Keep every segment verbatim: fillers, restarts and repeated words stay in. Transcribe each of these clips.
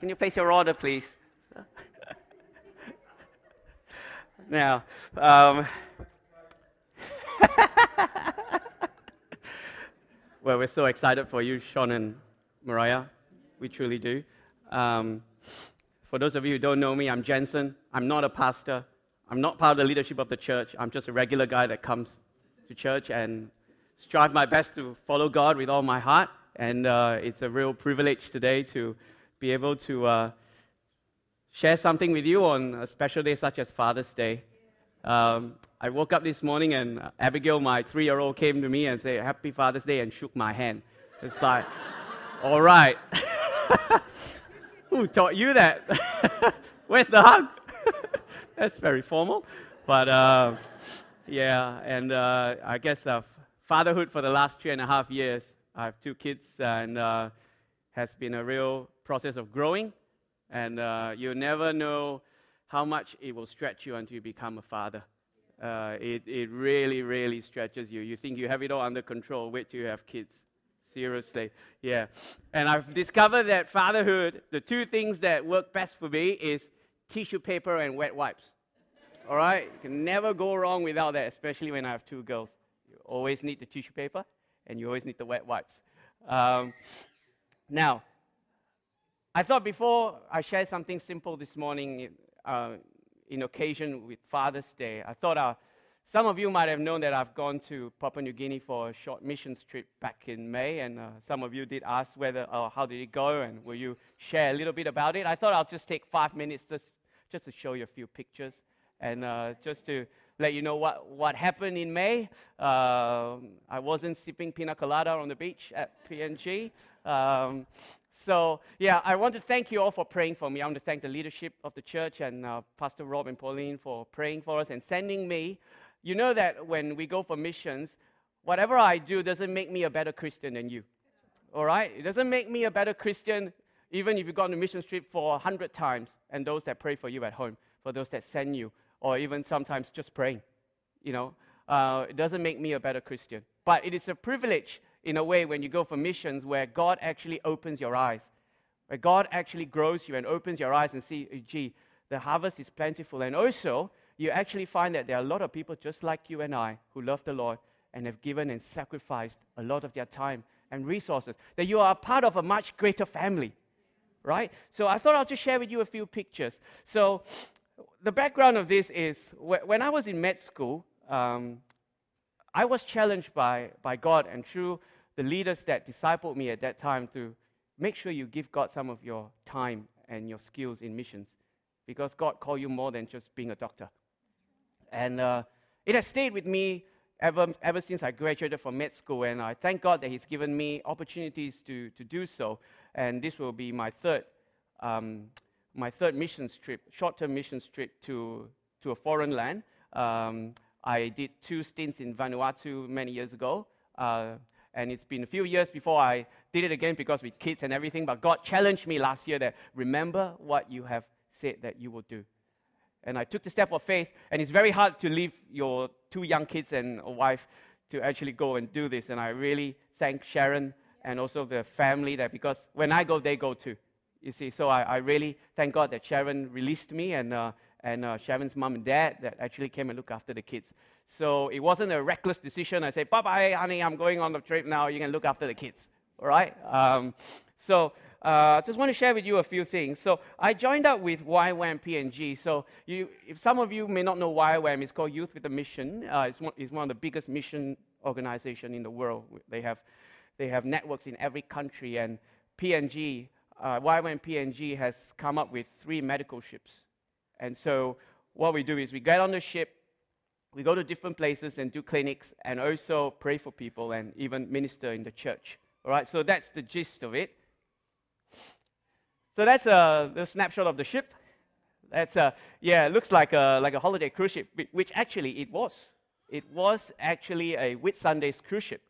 Can you place your order, please? Now, um, well, we're so excited for you, Sean and Mariah. We truly do. Um, for those of you who don't know me, I'm Jensen. I'm not a pastor. I'm not part of the leadership of the church. I'm just a regular guy that comes to church and strive my best to follow God with all my heart. And uh, it's a real privilege today to be able to uh, share something with you on a special day such as Father's Day. Um, I woke up this morning and Abigail, my three-year-old, came to me and said, "Happy Father's Day," and shook my hand. It's like, all right. Who taught you that? Where's the hug? That's very formal. But uh, yeah, and uh, I guess uh, fatherhood for the last three and a half years. I have two kids and uh, has been a real process of growing, and uh, you'll never know how much it will stretch you until you become a father. Uh, it, it really, really stretches you. You think you have it all under control. Wait till you have kids. Seriously. Yeah. And I've discovered that fatherhood, the two things that work best for me is tissue paper and wet wipes. All right? You can never go wrong without that, especially when I have two girls. You always need the tissue paper, and you always need the wet wipes. Um, now, I thought before I share something simple this morning, uh, in occasion with Father's Day, I thought uh, some of you might have known that I've gone to Papua New Guinea for a short missions trip back in May, and uh, some of you did ask whether, oh, how did it go, and will you share a little bit about it? I thought I'll just take five minutes just, just to show you a few pictures, and uh, just to let you know what, what happened in May. Uh, I wasn't sipping pina colada on the beach at P N G. Um, So, yeah, I want to thank you all for praying for me. I want to thank the leadership of the church and uh, Pastor Rob and Pauline for praying for us and sending me. You know that when we go for missions, whatever I do doesn't make me a better Christian than you, all right? It doesn't make me a better Christian even if you've gone on a mission trip for a hundred times, and those that pray for you at home, for those that send you, or even sometimes just praying, you know. Uh, it doesn't make me a better Christian. But it is a privilege in a way when you go for missions where God actually opens your eyes, where God actually grows you and opens your eyes and see, gee, the harvest is plentiful. And also, you actually find that there are a lot of people just like you and I who love the Lord and have given and sacrificed a lot of their time and resources, that you are a part of a much greater family, right? So I thought I'll just share with you a few pictures. So the background of this is wh- when I was in med school, um, I was challenged by, by God and through the leaders that discipled me at that time to make sure you give God some of your time and your skills in missions, because God called you more than just being a doctor. And uh, it has stayed with me ever ever since I graduated from med school, and I thank God that He's given me opportunities to, to do so. And this will be my third um, my third missions trip, short-term missions trip to, to a foreign land. Um, I did two stints in Vanuatu many years ago, uh, and it's been a few years before I did it again because with kids and everything, but God challenged me last year that remember what you have said that you will do. And I took the step of faith, and it's very hard to leave your two young kids and a wife to actually go and do this, and I really thank Sharon and also the family there, because when I go, they go too, you see. So I, I really thank God that Sharon released me, and uh, and uh, Sharon's mom and dad that actually came and looked after the kids. So it wasn't a reckless decision. I said, bye-bye, honey, I'm going on the trip now. You can look after the kids, all right? Um, so I uh, just want to share with you a few things. So I joined up with Y WAM P N G. So you, if some of you may not know Y WAM, it's called Youth with a Mission. Uh, it's, one, it's one of the biggest mission organizations in the world. They have, they have networks in every country, and P N G, uh, Y WAM P N G has come up with three medical ships. And so what we do is we get on the ship, we go to different places and do clinics and also pray for people and even minister in the church. All right, so that's the gist of it. So that's a, a snapshot of the ship. That's a, yeah, it looks like a, like a holiday cruise ship, which actually it was. It was actually a Whitsundays cruise ship,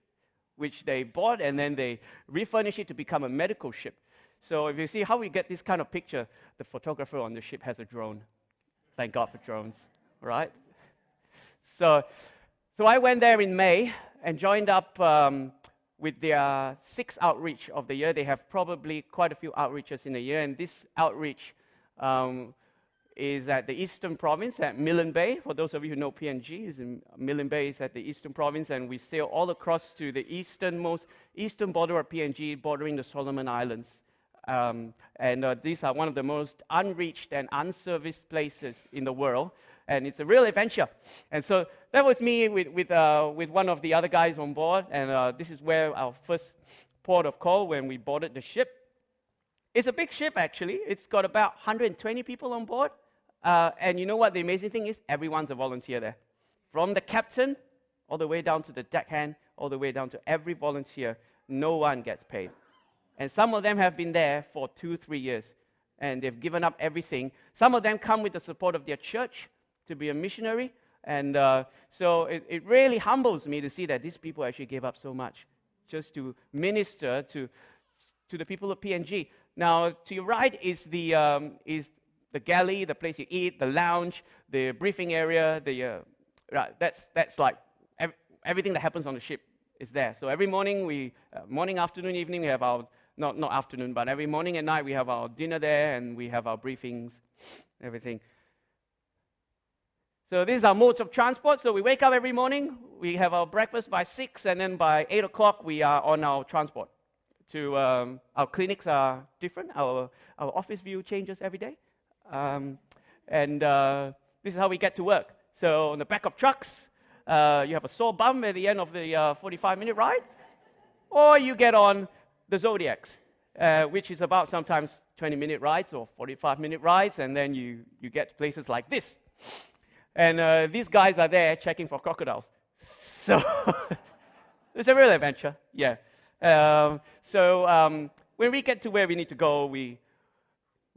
which they bought and then they refurnished it to become a medical ship. So if you see how we get this kind of picture, the photographer on the ship has a drone. Thank God for drones, right? So so I went there in May and joined up um, with their sixth outreach of the year. They have probably quite a few outreaches in a year, and this outreach um, is at the Eastern Province at Milne Bay. For those of you who know P N G, is in Milne Bay is at the Eastern Province, and we sail all across to the easternmost eastern border of P N G, bordering the Solomon Islands. Um, and uh, these are one of the most unreached and unserviced places in the world, and it's a real adventure. And so that was me with with uh, with one of the other guys on board, and uh, this is where our first port of call when we boarded the ship. It's a big ship, actually. It's got about one hundred twenty people on board. Uh, and you know what the amazing thing is? Everyone's a volunteer there. From the captain all the way down to the deckhand, all the way down to every volunteer. No one gets paid. And some of them have been there for two, three years. And they've given up everything. Some of them come with the support of their church to be a missionary. And uh, so it, it really humbles me to see that these people actually gave up so much just to minister to to the people of P N G. Now, to your right is the... Um, is the galley, the place you eat, the lounge, the briefing area, the uh, right, that's that's like ev- everything that happens on the ship is there. So every morning, we uh, morning, afternoon, evening, we have our not not afternoon, but every morning and night we have our dinner there, and we have our briefings, everything. So these are modes of transport. So we wake up every morning, we have our breakfast by six, and then by eight o'clock we are on our transport. To um, our clinics are different. Our our office view changes every day. Um, and uh, this is how we get to work. So on the back of trucks, uh, you have a sore bum at the end of the uh, forty-five minute ride, or you get on the Zodiacs, uh, which is about sometimes twenty minute rides or forty-five minute rides, and then you, you get to places like this. And uh, these guys are there checking for crocodiles. So it's a real adventure, yeah. Um, so um, when we get to where we need to go, we...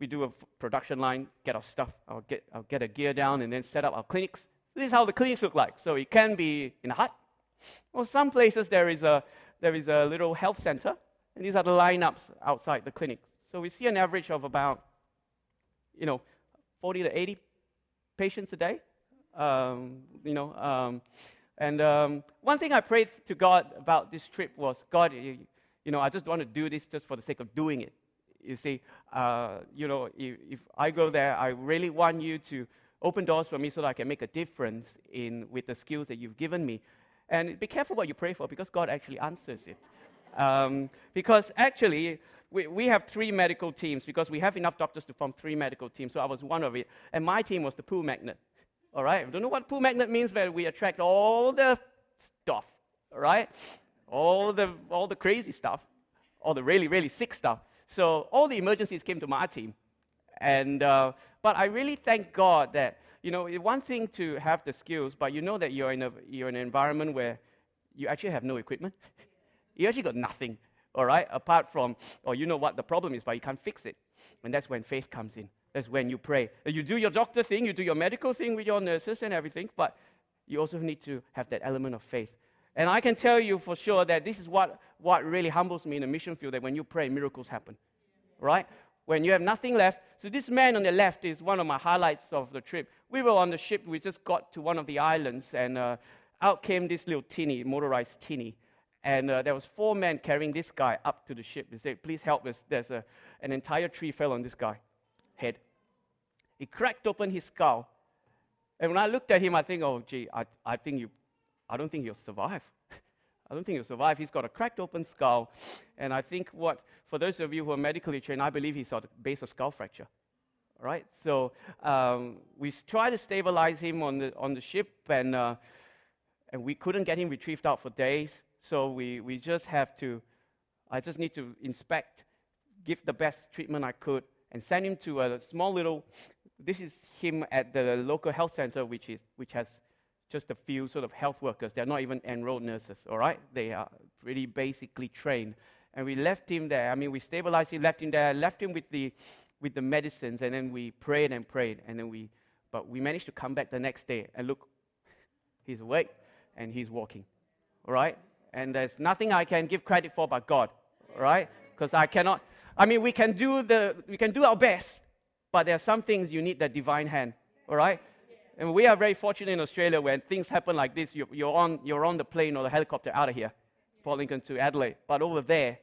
We do a f- production line, get our stuff, I'll get, I'll get our gear down, and then set up our clinics. This is how the clinics look like. So it can be in a hut. Well, some places there is a there is a little health center, and these are the lineups outside the clinic. So we see an average of about, you know, forty to eighty patients a day. Um, you know, um, and um, one thing I prayed to God about this trip was, God, you, you know, I just want to do this just for the sake of doing it. You see, uh, you know, if, if I go there, I really want you to open doors for me so that I can make a difference in with the skills that you've given me. And be careful what you pray for, because God actually answers it. Um, because actually, we, we have three medical teams, because we have enough doctors to form three medical teams. So I was one of it. And my team was the pool magnet. All right? I don't know what pool magnet means, but we attract all the stuff, all right? All the, all the crazy stuff, all the really, really sick stuff. So all the emergencies came to my team, and uh, but I really thank God that, you know, one thing to have the skills, but you know that you're in a you're in an environment where you actually have no equipment, you actually got nothing, all right, apart from, or you know what the problem is, but you can't fix it, and that's when faith comes in. That's when you pray. You do your doctor thing, you do your medical thing with your nurses and everything, but you also need to have that element of faith. And I can tell you for sure that this is what, what really humbles me in the mission field, that when you pray, miracles happen, right? When you have nothing left. So this man on the left is one of my highlights of the trip. We were on the ship. We just got to one of the islands, and uh, out came this little tinny, motorized tinny. And uh, there was four men carrying this guy up to the ship. They said, please help us. There's a, an entire tree fell on this guy's head. He cracked open his skull. And when I looked at him, I think, oh, gee, I, I think you... I don't think he'll survive. I don't think he'll survive. He's got a cracked open skull. And I think what, for those of you who are medically trained, I believe he's at the base of skull fracture. All right? So um, we tried to stabilize him on the on the ship, and uh, and we couldn't get him retrieved out for days. So we, we just have to, I just need to inspect, give the best treatment I could, and send him to a small little, this is him at the local health center, which is which has just a few sort of health workers. They're not even enrolled nurses, all right? They are really basically trained. And we left him there. I mean, we stabilized him, left him there, left him with the with the medicines, and then we prayed and prayed, and then we, but we managed to come back the next day, and look, he's awake, and he's walking, all right? And there's nothing I can give credit for but God, all right? Because I cannot, I mean, we can do the, we can do our best, but there are some things you need that divine hand, all right? And we are very fortunate in Australia when things happen like this. You're, you're on, you're on the plane or the helicopter out of here. Port Lincoln to Adelaide. But over there,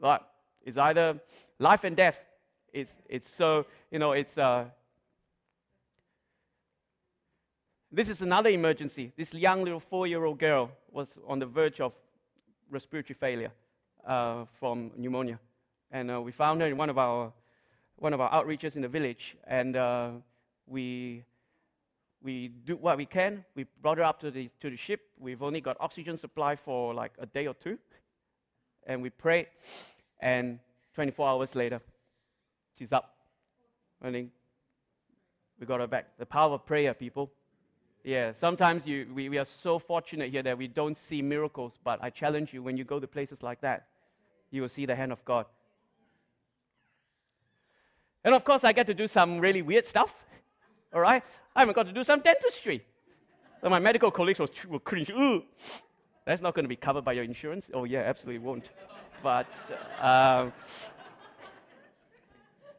right, it's either life and death. It's it's so, you know, it's... Uh, this is another emergency. This young little four-year-old girl was on the verge of respiratory failure uh, from pneumonia. And uh, we found her in one of our one of our outreaches in the village. And uh, we... We do what we can. We brought her up to the to the ship. We've only got oxygen supply for like a day or two. And we prayed. And twenty-four hours later, she's up. And then we got her back. The power of prayer, people. Yeah, sometimes you we, we are so fortunate here that we don't see miracles. But I challenge you, when you go to places like that, you will see the hand of God. And of course, I get to do some really weird stuff. All right? I haven't got to do some dentistry. So my medical colleagues will cringe. Ooh, that's not going to be covered by your insurance. Oh, yeah, absolutely won't. But, um,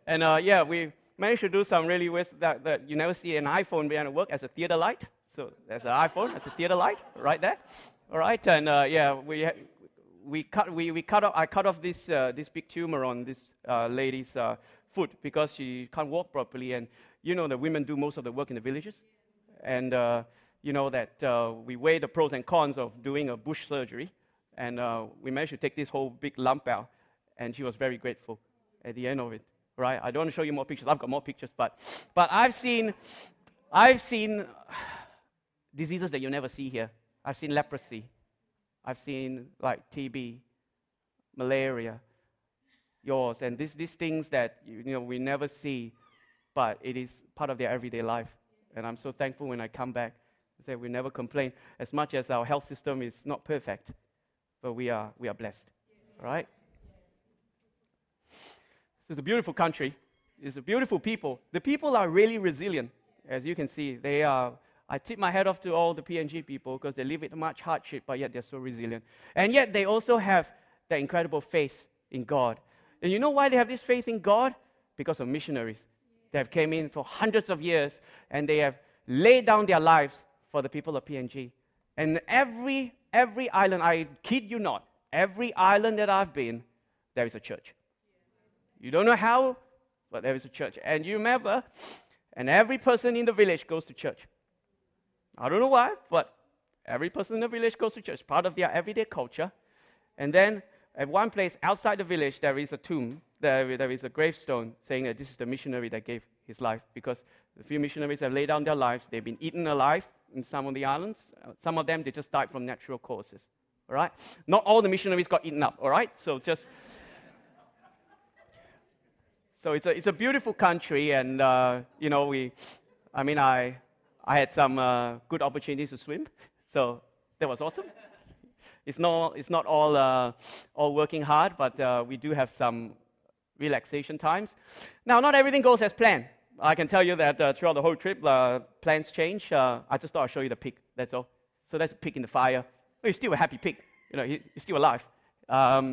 and uh, yeah, we managed to do some really weird that, that you never see an iPhone behind it work as a theater light. So there's an iPhone as a theater light right there. All right, and uh, yeah, we we cut we, we cut off. I cut off this uh, this big tumor on this uh, lady's uh, foot because she can't walk properly. And you know that women do most of the work in the villages. And uh, you know that uh, we weigh the pros and cons of doing a bush surgery. And uh, we managed to take this whole big lump out. And she was very grateful at the end of it, right? I don't want to show you more pictures. I've got more pictures. But but I've seen I've seen diseases that you never see here. I've seen leprosy. I've seen like T B, malaria, yours. And this, these things that you know we never see. But it is part of their everyday life. And I'm so thankful when I come back that we never complain, as much as our health system is not perfect, but we are we are blessed. All right? So it's a beautiful country. It's a beautiful people. The people are really resilient, as you can see. They are. I tip my hat off to all the P N G people because they live with much hardship, but yet they're so resilient. And yet they also have that incredible faith in God. And you know why they have this faith in God? Because of missionaries. They have came in for hundreds of years, and they have laid down their lives for the people of P N G. And every every island, I kid you not, every island that I've been, there is a church. You don't know how, but there is a church. And you remember, and every person in the village goes to church. I don't know why, but every person in the village goes to church, part of their everyday culture. And then at one place outside the village, there is a tomb. There, there is a gravestone saying that this is the missionary that gave his life, because a few missionaries have laid down their lives. They've been eaten alive in some of the islands. Some of them, they just died from natural causes, all right? Not all the missionaries got eaten up, all right? So just... so it's a, it's a beautiful country, and, uh, you know, we... I mean, I, I had some uh, good opportunities to swim, so that was awesome. It's not, it's not all, uh, all working hard, but uh, we do have some... relaxation times. Now, not everything goes as planned. I can tell you that uh, throughout the whole trip, uh, plans change. Uh, I just thought I'd show you the pig, that's all. So that's a pig in the fire. But he's still a happy pig. You know, he, he's still alive. Um,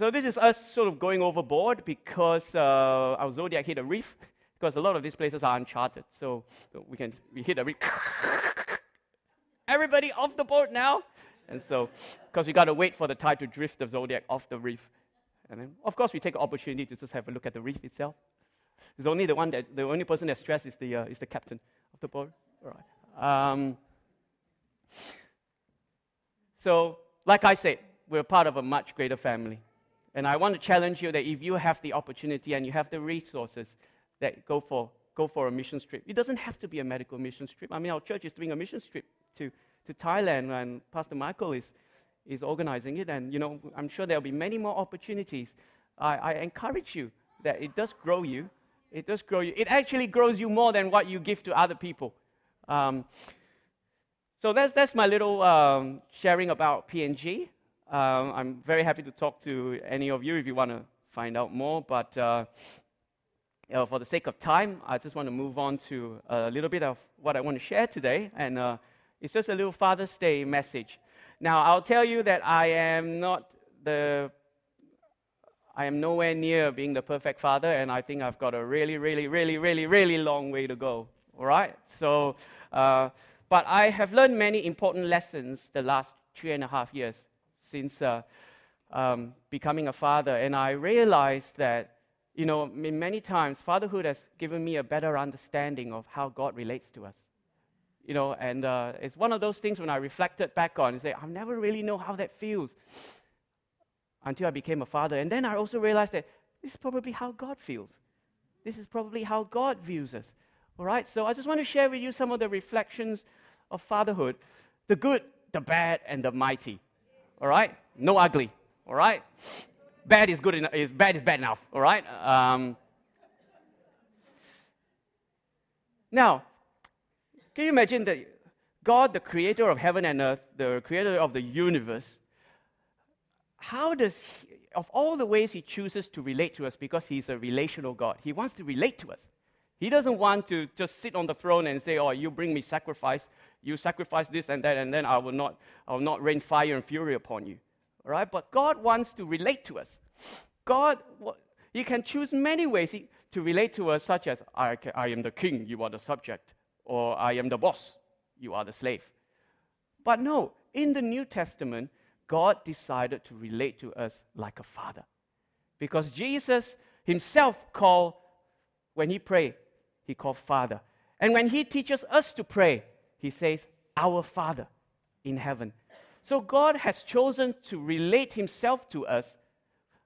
so this is us sort of going overboard because uh, our zodiac hit a reef, because a lot of these places are uncharted. So we can we hit a reef. Everybody off the boat now. And so, because we got to wait for the tide to drift the zodiac off the reef. And then, of course, we take an opportunity to just have a look at the reef itself. There's only the one that the only person that's stressed is the uh, is the captain of the boat. All right. Um, so, like I said, we're part of a much greater family, and I want to challenge you that if you have the opportunity and you have the resources, that go for go for a mission trip. It doesn't have to be a medical mission trip. I mean, our church is doing a mission trip to to Thailand, and Pastor Michael is. is organizing it, and you know, I'm sure there'll be many more opportunities. I, I encourage you that it does grow you. It does grow you. It actually grows you more than what you give to other people. Um, so that's that's my little um, sharing about P N G. Um, I'm very happy to talk to any of you if you want to find out more, but uh, you know, for the sake of time, I just want to move on to a little bit of what I want to share today, and uh, it's just a little Father's Day message. Now, I'll tell you that I am not the, I am nowhere near being the perfect father, and I think I've got a really, really, really, really, really long way to go, all right? So, uh, but I have learned many important lessons the last three and a half years since uh, um, becoming a father, and I realized that, you know, many times fatherhood has given me a better understanding of how God relates to us. You know, and uh, it's one of those things when I reflected back on, is that I never really know how that feels until I became a father. And then I also realized that this is probably how God feels. This is probably how God views us. All right, so I just want to share with you some of the reflections of fatherhood, the good, the bad, and the mighty. All right, no ugly. All right, bad is good enough. Is bad is bad enough. All right. Um, now, can you imagine that God, the creator of heaven and earth, the creator of the universe, how does he, of all the ways he chooses to relate to us, because he's a relational God, he wants to relate to us. He doesn't want to just sit on the throne and say, oh, you bring me sacrifice, you sacrifice this and that, and then I will not, I will not rain fire and fury upon you. All right? But God wants to relate to us. God, he can choose many ways to relate to us, such as, I am the king, you are the subject. Or I am the boss, you are the slave. But no, in the New Testament, God decided to relate to us like a father. Because Jesus himself called, when he prayed, he called Father. And when he teaches us to pray, he says, Our Father in heaven. So God has chosen to relate himself to us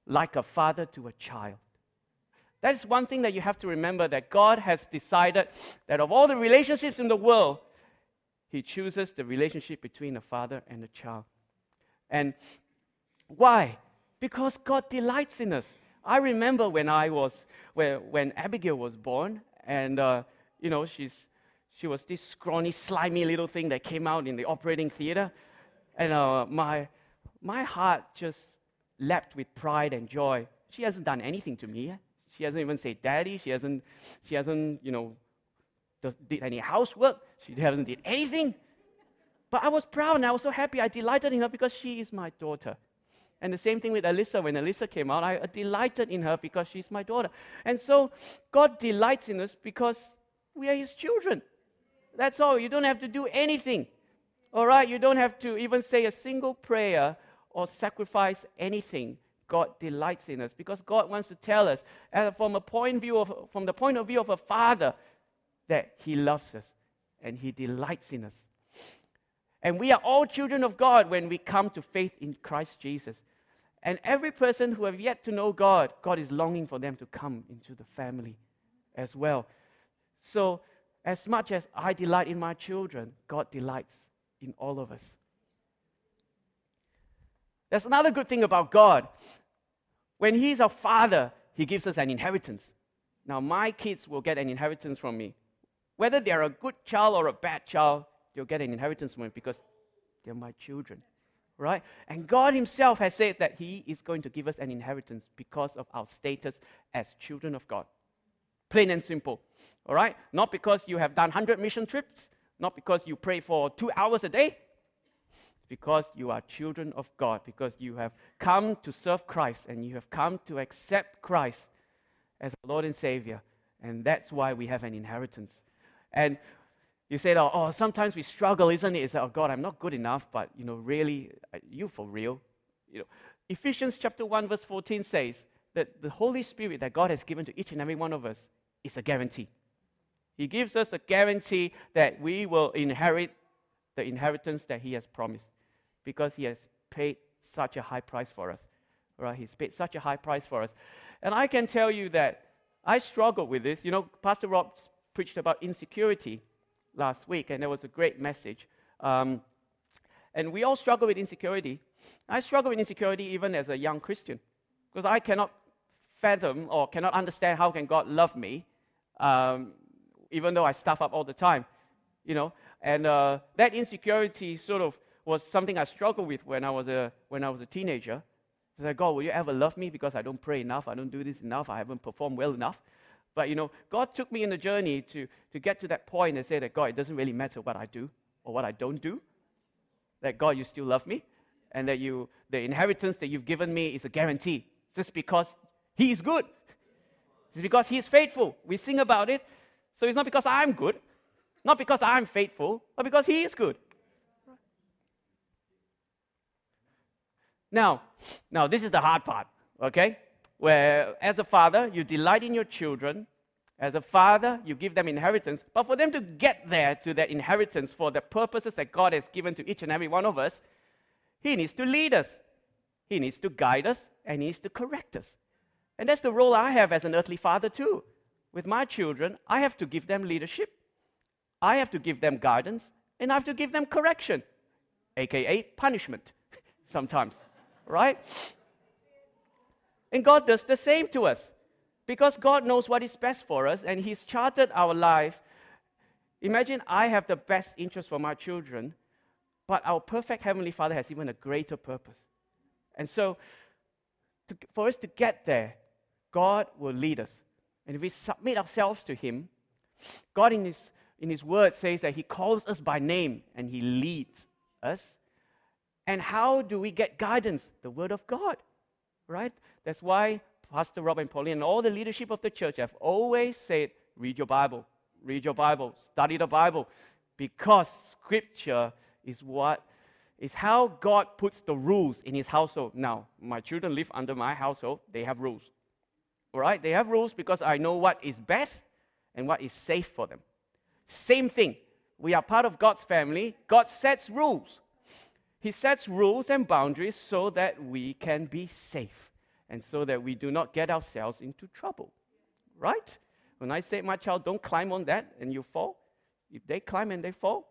like a father to a child. That is one thing that you have to remember, that God has decided that of all the relationships in the world, he chooses the relationship between a father and a child. And why? Because God delights in us. I remember when I was, when, when Abigail was born, and, uh, you know, she's she was this scrawny, slimy little thing that came out in the operating theater, and uh, my my heart just leapt with pride and joy. She hasn't done anything to me yet. She hasn't even said daddy. She hasn't, she hasn't, you know, does, did any housework. She hasn't did anything. But I was proud and I was so happy. I delighted in her because she is my daughter. And the same thing with Alyssa. When Alyssa came out, I delighted in her because she's my daughter. And so God delights in us because we are his children. That's all. You don't have to do anything. All right? You don't have to even say a single prayer or sacrifice anything. God delights in us because God wants to tell us, uh, from a point view of, from the point of view of a father, that he loves us and he delights in us. And we are all children of God when we come to faith in Christ Jesus. And every person who have yet to know God, God is longing for them to come into the family as well. So as much as I delight in my children, God delights in all of us. That's another good thing about God. When he's our father, he gives us an inheritance. Now, my kids will get an inheritance from me. Whether they're a good child or a bad child, they'll get an inheritance from me because they're my children, right? And God himself has said that he is going to give us an inheritance because of our status as children of God. Plain and simple, all right? Not because you have done one hundred mission trips, not because you pray for two hours a day, because you are children of God, because you have come to serve Christ and you have come to accept Christ as Lord and Savior. And that's why we have an inheritance. And you say, oh, oh sometimes we struggle, isn't it? It's like, oh, God, I'm not good enough, but, you know, really, are you for real? You know, Ephesians chapter one, verse fourteen says that the Holy Spirit that God has given to each and every one of us is a guarantee. He gives us the guarantee that we will inherit the inheritance that he has promised, because he has paid such a high price for us, right? He's paid such a high price for us. And I can tell you that I struggled with this. You know, Pastor Rob preached about insecurity last week, and there was a great message. Um, and we all struggle with insecurity. I struggle with insecurity even as a young Christian, because I cannot fathom or cannot understand how can God love me, um, even though I stuff up all the time, you know. And uh, that insecurity sort of was something I struggled with when I was a when I was a teenager. I said, God, will you ever love me because I don't pray enough, I don't do this enough, I haven't performed well enough? But, you know, God took me on a journey to, to get to that point and say that, God, it doesn't really matter what I do or what I don't do, that, God, you still love me, and that you the inheritance that you've given me is a guarantee just because he is good. It's because he is faithful. We sing about it. So it's not because I'm good, not because I'm faithful, but because he is good. Now, now this is the hard part, okay? Where as a father, you delight in your children. As a father, you give them inheritance. But for them to get there to their inheritance for the purposes that God has given to each and every one of us, He needs to lead us. He needs to guide us, and He needs to correct us. And that's the role I have as an earthly father too. With my children, I have to give them leadership. I have to give them guidance, and I have to give them correction, a k a punishment sometimes, right? And God does the same to us because God knows what is best for us, and He's charted our life. Imagine I have the best interest for my children, but our perfect Heavenly Father has even a greater purpose. And so to, for us to get there, God will lead us. And if we submit ourselves to Him, God in His in His Word says that He calls us by name and He leads us. And how do we get guidance? The Word of God, right? That's why Pastor Rob and Pauline and all the leadership of the church have always said, read your Bible, read your Bible, study the Bible, because Scripture is what is how God puts the rules in His household. Now, my children live under my household. They have rules, all right? They have rules because I know what is best and what is safe for them. Same thing. We are part of God's family. God sets rules. He sets rules and boundaries so that we can be safe and so that we do not get ourselves into trouble, right? When I say, my child, don't climb on that and you fall, if they climb and they fall,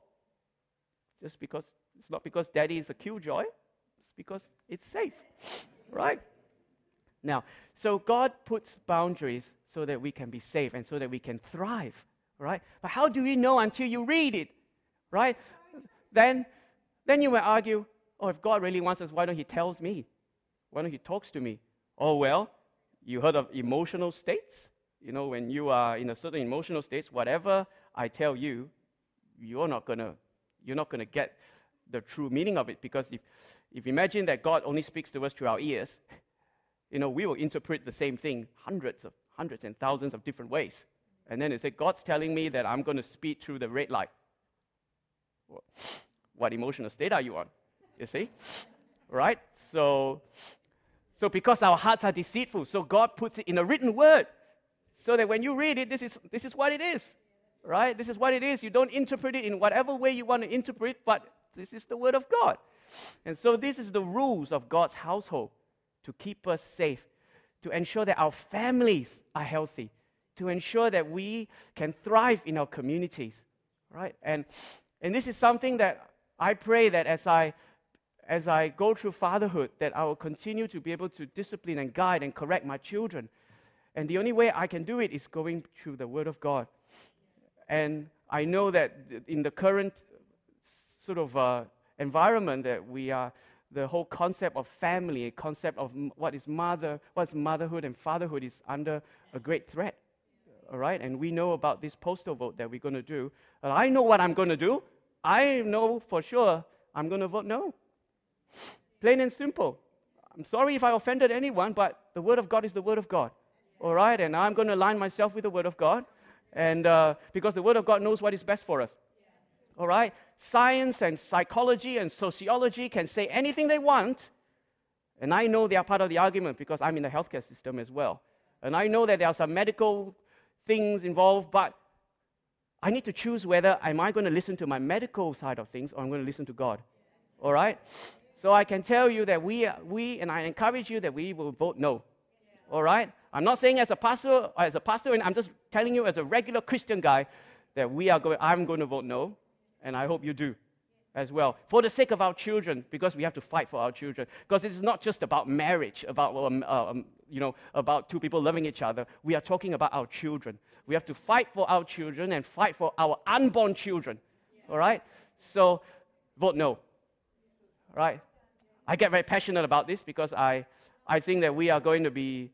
just because, it's not because daddy is a killjoy, it's because it's safe, right? Now, so God puts boundaries so that we can be safe and so that we can thrive, right? But how do we know until you read it, right? Then then you might argue, oh, if God really wants us, why don't He tells me? Why don't He talks to me? Oh, well, you heard of emotional states? You know, when you are in a certain emotional state, whatever I tell you, you're not going to you're not going to get the true meaning of it, because if if imagine that God only speaks to us through our ears, you know, we will interpret the same thing hundreds of hundreds and thousands of different ways. And then they say, God's telling me that I'm going to speed through the red light. Well, what emotional state are you on? You see? Right? So, so because our hearts are deceitful, so God puts it in a written word so that when you read it, this is this is what it is. Right? This is what it is. You don't interpret it in whatever way you want to interpret, but this is the Word of God. And so this is the rules of God's household to keep us safe, to ensure that our families are healthy, to ensure that we can thrive in our communities, right? And and this is something that I pray that as I as I go through fatherhood, that I will continue to be able to discipline and guide and correct my children. And the only way I can do it is going through the Word of God. And I know that in the current sort of uh, environment that we are, the whole concept of family, concept of what is mother, what's motherhood and fatherhood is under a great threat. All right, and we know about this postal vote that we're going to do. And I know what I'm going to do. I know for sure I'm going to vote no. Plain and simple. I'm sorry if I offended anyone, but the Word of God is the Word of God. All right, and I'm going to align myself with the Word of God, and uh, because the Word of God knows what is best for us. All right, science and psychology and sociology can say anything they want, and I know they are part of the argument because I'm in the healthcare system as well. And I know that there are some medical things involved, but I need to choose whether am I going to listen to my medical side of things or I'm going to listen to God, all right? So I can tell you that we, we and I encourage you that we will vote no, all right? I'm not saying as a pastor, as a pastor, and I'm just telling you as a regular Christian guy that we are going, I'm going to vote no, and I hope you do as well, for the sake of our children, because we have to fight for our children, because it's not just about marriage, about um, um, you know, about two people loving each other. We are talking about our children. We have to fight for our children and fight for our unborn children. Yeah. All right. So, vote no. All right. I get very passionate about this because I, I think that we are going to be,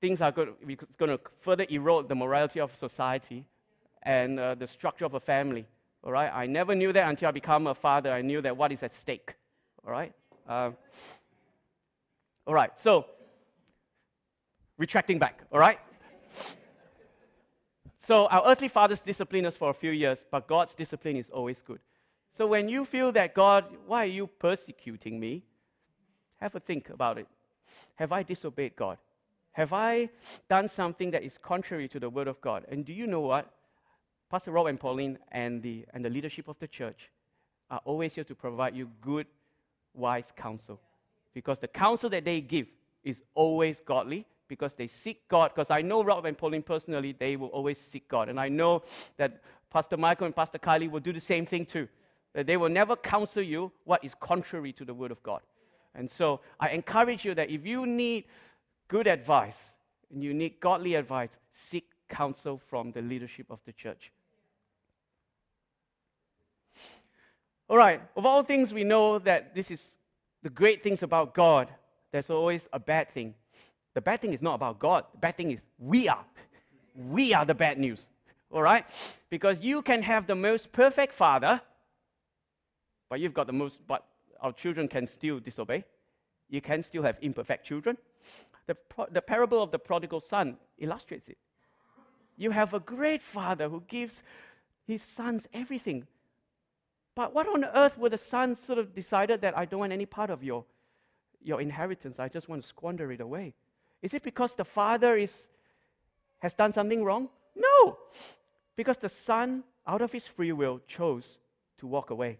things are going to, it's going to further erode the morality of society, and uh, the structure of a family. All right, I never knew that until I became a father. I knew that what is at stake. All right, um, all right. So, retracting back. All right. So our earthly fathers discipline us for a few years, but God's discipline is always good. So when you feel that God, why are you persecuting me? Have a think about it. Have I disobeyed God? Have I done something that is contrary to the Word of God? And do you know what? Pastor Rob and Pauline and the and the leadership of the church are always here to provide you good, wise counsel. Because the counsel that they give is always godly, because they seek God. Because I know Rob and Pauline personally, they will always seek God. And I know that Pastor Michael and Pastor Kylie will do the same thing too. That they will never counsel you what is contrary to the Word of God. And so I encourage you that if you need good advice and you need godly advice, seek counsel from the leadership of the church. All right, of all things, we know that this is the great things about God. There's always a bad thing. The bad thing is not about God. The bad thing is we are. We are the bad news. All right? Because you can have the most perfect father, but you've got the most, but our children can still disobey. You can still have imperfect children. The, the parable of the prodigal son illustrates it. You have a great father who gives his sons everything. But what on earth would the son sort of decided that I don't want any part of your, your inheritance. I just want to squander it away. Is it because the father is has done something wrong? No. Because the son, out of his free will, chose to walk away.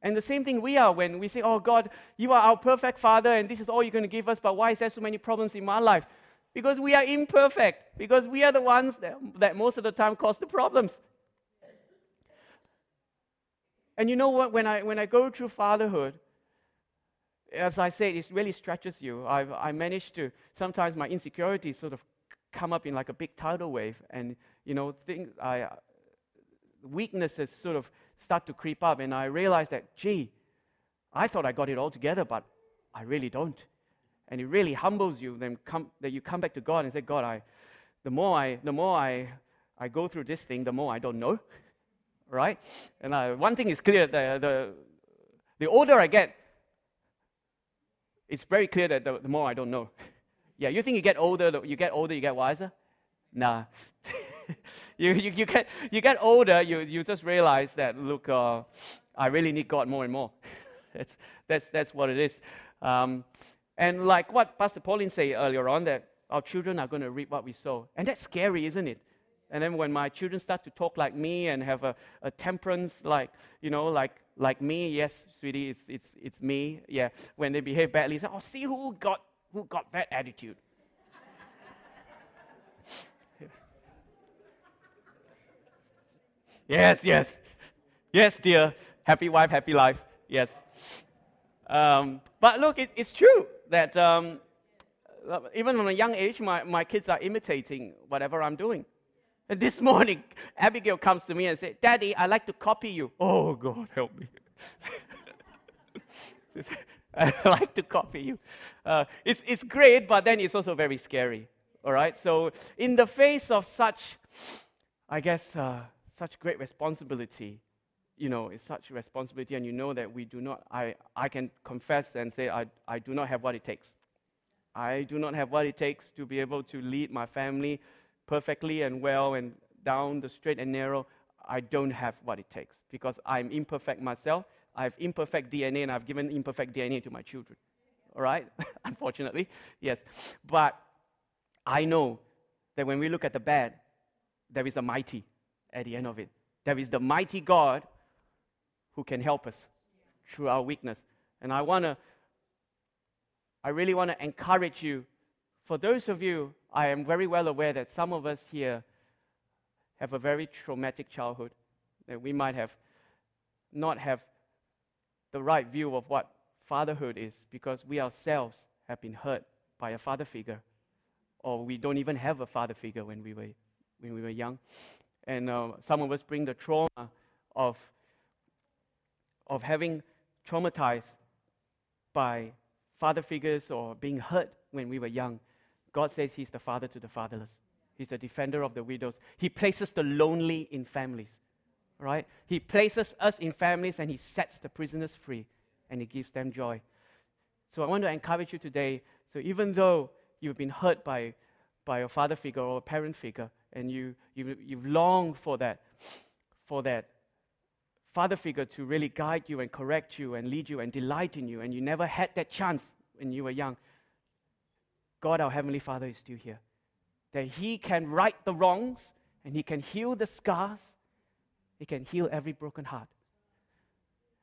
And the same thing we are when we say, oh God, you are our perfect father and this is all you're going to give us, but why is there so many problems in my life? Because we are imperfect. Because we are the ones that, that most of the time cause the problems. And you know what? When I when I go through fatherhood, as I said, it really stretches you. I've, I managed to, sometimes my insecurities sort of come up in like a big tidal wave. And, you know, things, I, weaknesses sort of start to creep up. And I realized that, gee, I thought I got it all together, but I really don't. And it really humbles you then come, that you come back to God and say, God, I, the more I the more I, I go through this thing, the more I don't know, right? And I, one thing is clear, the, the, the older I get, it's very clear that the, the more I don't know. Yeah, you think you get older, you get older, you get wiser? Nah. you, you, you, get, you get older, you, you just realize that, look, uh, I really need God more and more. that's, that's, that's what it is. Um, And like what Pastor Pauline said earlier on, that our children are going to reap what we sow. And that's scary, isn't it? And then when my children start to talk like me and have a, a temperance like, you know, like like me, yes, sweetie, it's it's it's me. Yeah. When they behave badly, it's like, oh, see who got who got that attitude. yes, yes. Yes, dear. Happy wife, happy life. Yes. Um, but look, it, it's true. That um, even from a young age, my, my kids are imitating whatever I'm doing. And this morning, Abigail comes to me and says, Daddy, I like to copy you. Oh, God, help me. I like to copy you. Uh, it's, it's great, but then it's also very scary. All right? So in the face of such, I guess, uh, such great responsibility, you know, it's such a responsibility, and you know that we do not, I, I can confess and say, I, I do not have what it takes. I do not have what it takes to be able to lead my family perfectly and well and down the straight and narrow. I don't have what it takes because I'm imperfect myself. I have imperfect D N A, and I've given imperfect D N A to my children. All right? Unfortunately, yes. But I know that when we look at the bad, there is a mighty at the end of it. There is the mighty God who can help us through our weakness. And I want to, I really want to encourage you. For those of you, I am very well aware that some of us here have a very traumatic childhood, that we might have not have the right view of what fatherhood is because we ourselves have been hurt by a father figure, or we don't even have a father figure when we were, when we were young. And uh, some of us bring the trauma of of having traumatized by father figures or being hurt when we were young. God says he's the father to the fatherless. He's a defender of the widows. He places the lonely in families, right? He places us in families and he sets the prisoners free and he gives them joy. So I want to encourage you today, so even though you've been hurt by, by a father figure or a parent figure and you, you, you've longed for that, for that, father figure to really guide you and correct you and lead you and delight in you, and you never had that chance when you were young, God, our Heavenly Father, is still here. That He can right the wrongs and He can heal the scars. He can heal every broken heart.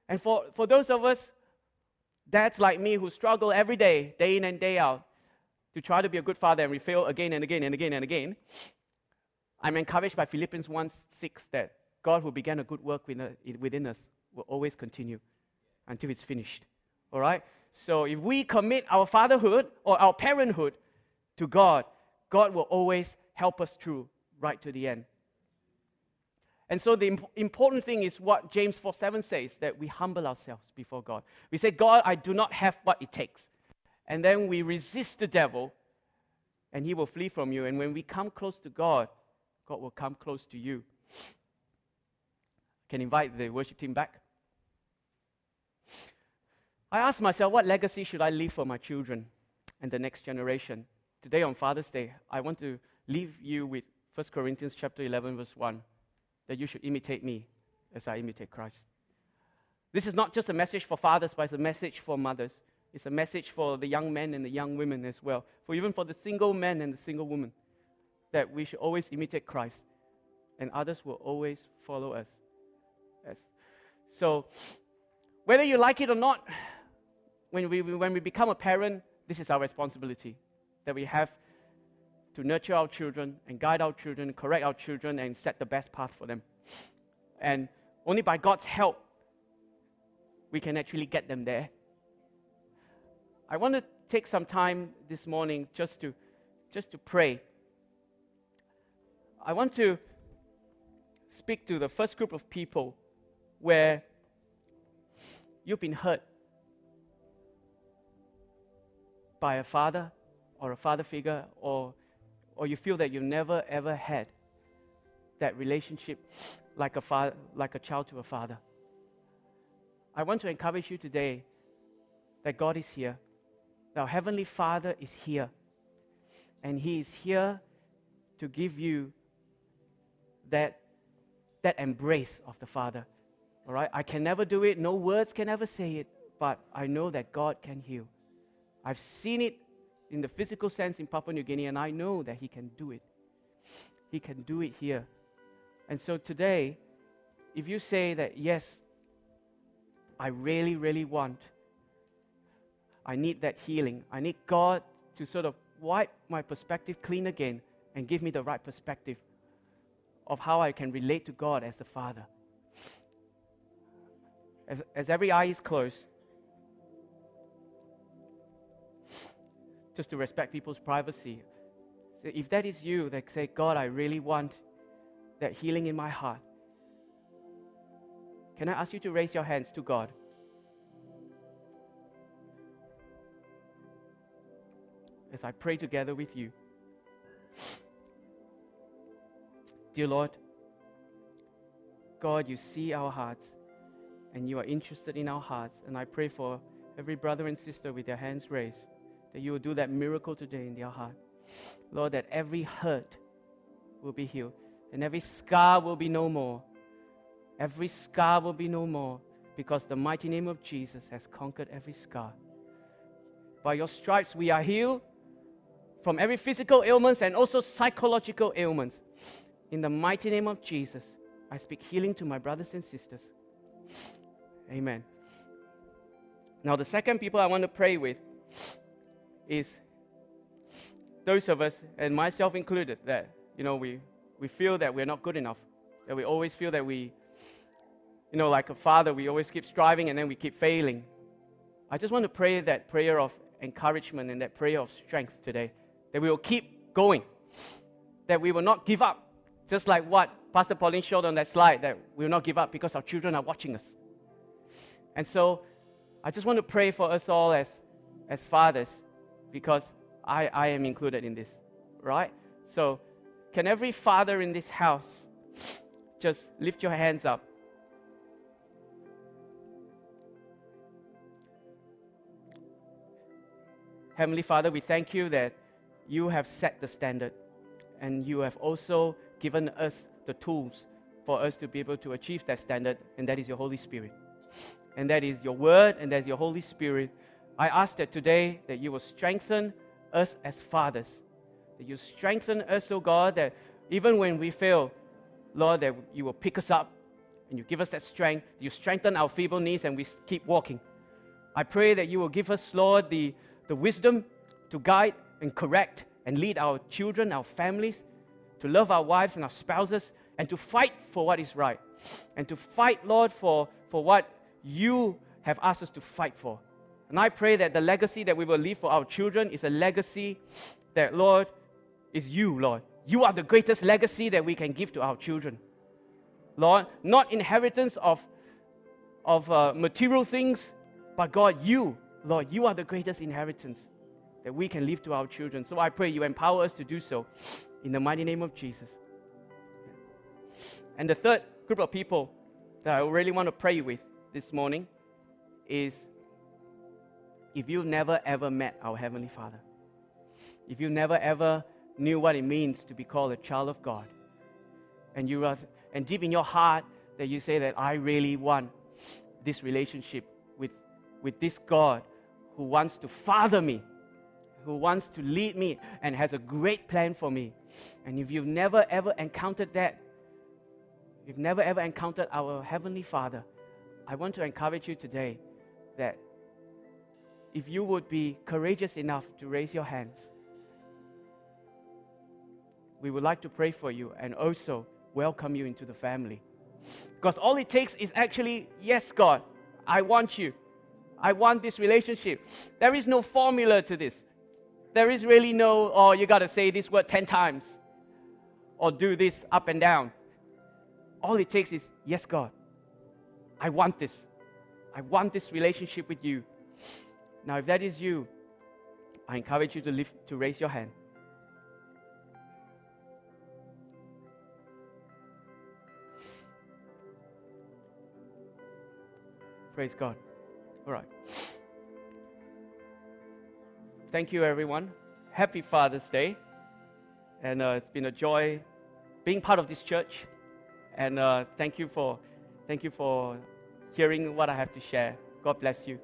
And for, for those of us, dads like me who struggle every day, day in and day out, to try to be a good father and we fail again and again and again and again, I'm encouraged by Philippians one six that God who began a good work within us will always continue until it's finished. All right? So if we commit our fatherhood or our parenthood to God, God will always help us through right to the end. And so the imp- important thing is what James four seven says, that we humble ourselves before God. We say, God, I do not have what it takes. And then we resist the devil, and he will flee from you. And when we come close to God, God will come close to you. Can invite the worship team back. I asked myself, what legacy should I leave for my children and the next generation? Today on Father's Day, I want to leave you with First Corinthians chapter eleven, verse one, that you should imitate me as I imitate Christ. This is not just a message for fathers, but it's a message for mothers. It's a message for the young men and the young women as well, for even for the single men and the single women, that we should always imitate Christ, and others will always follow us. Yes. So, whether you like it or not, when we when we become a parent, this is our responsibility, that we have to nurture our children and guide our children, correct our children, and set the best path for them. And only by God's help, we can actually get them there. I want to take some time this morning just to just to pray. I want to speak to the first group of people where you've been hurt by a father or a father figure, or or you feel that you never ever had that relationship like a fa- like a child to a father. I want to encourage you today that God is here. Our Heavenly Father is here, and He is here to give you that, that embrace of the Father. All right? I can never do it. No words can ever say it, but I know that God can heal. I've seen it in the physical sense in Papua New Guinea, and I know that He can do it. He can do it here. And so today, if you say that, yes, I really, really want I need that healing. I need God to sort of wipe my perspective clean again and give me the right perspective of how I can relate to God as the Father. As, as every eye is closed, just to respect people's privacy, so if that is you that say, God, I really want that healing in my heart, can I ask you to raise your hands to God? As I pray together with you. Dear Lord, God, you see our hearts and you are interested in our hearts, and I pray for every brother and sister with their hands raised that you will do that miracle today in their heart. Lord, that every hurt will be healed and every scar will be no more. Every scar will be no more because the mighty name of Jesus has conquered every scar. By your stripes we are healed from every physical ailments and also psychological ailments. In the mighty name of Jesus, I speak healing to my brothers and sisters. Amen. Now, the second people I want to pray with is those of us, and myself included, that, you know, we, we feel that we're not good enough, that we always feel that we, you know, like a father, we always keep striving and then we keep failing. I just want to pray that prayer of encouragement and that prayer of strength today, that we will keep going, that we will not give up, just like what Pastor Pauline showed on that slide, that we will not give up because our children are watching us. And so I just want to pray for us all as, as fathers, because I, I am included in this, right? So can every father in this house just lift your hands up? Heavenly Father, we thank you that you have set the standard and you have also given us the tools for us to be able to achieve that standard, and that is your Holy Spirit. And that is your Word, and that is your Holy Spirit. I ask that today that you will strengthen us as fathers, that you strengthen us, oh God, that even when we fail, Lord, that you will pick us up and you give us that strength. You strengthen our feeble knees and we keep walking. I pray that you will give us, Lord, the, the wisdom to guide and correct and lead our children, our families, to love our wives and our spouses, and to fight for what is right, and to fight, Lord, for, for what you have asked us to fight for. And I pray that the legacy that we will leave for our children is a legacy that, Lord, is you, Lord. You are the greatest legacy that we can give to our children, Lord. Not inheritance of, of uh, material things, but God, you, Lord, you are the greatest inheritance that we can leave to our children. So I pray you empower us to do so in the mighty name of Jesus. And the third group of people that I really want to pray with this morning is if you've never ever met our Heavenly Father, if you never ever knew what it means to be called a child of God, and you are, and deep in your heart that you say that I really want this relationship with, with this God who wants to father me, who wants to lead me and has a great plan for me. And if you've never ever encountered that, if you've never ever encountered our Heavenly Father, I want to encourage you today that if you would be courageous enough to raise your hands, we would like to pray for you and also welcome you into the family. Because all it takes is actually, yes, God, I want you. I want this relationship. There is no formula to this. There is really no, oh, you got to say this word ten times or do this up and down. All it takes is, yes, God, I want this. I want this relationship with you. Now, if that is you, I encourage you to lift, to raise your hand. Praise God. All right. Thank you, everyone. Happy Father's Day. And uh, it's been a joy being part of this church. And uh, thank you for thank you for hearing what I have to share. God bless you.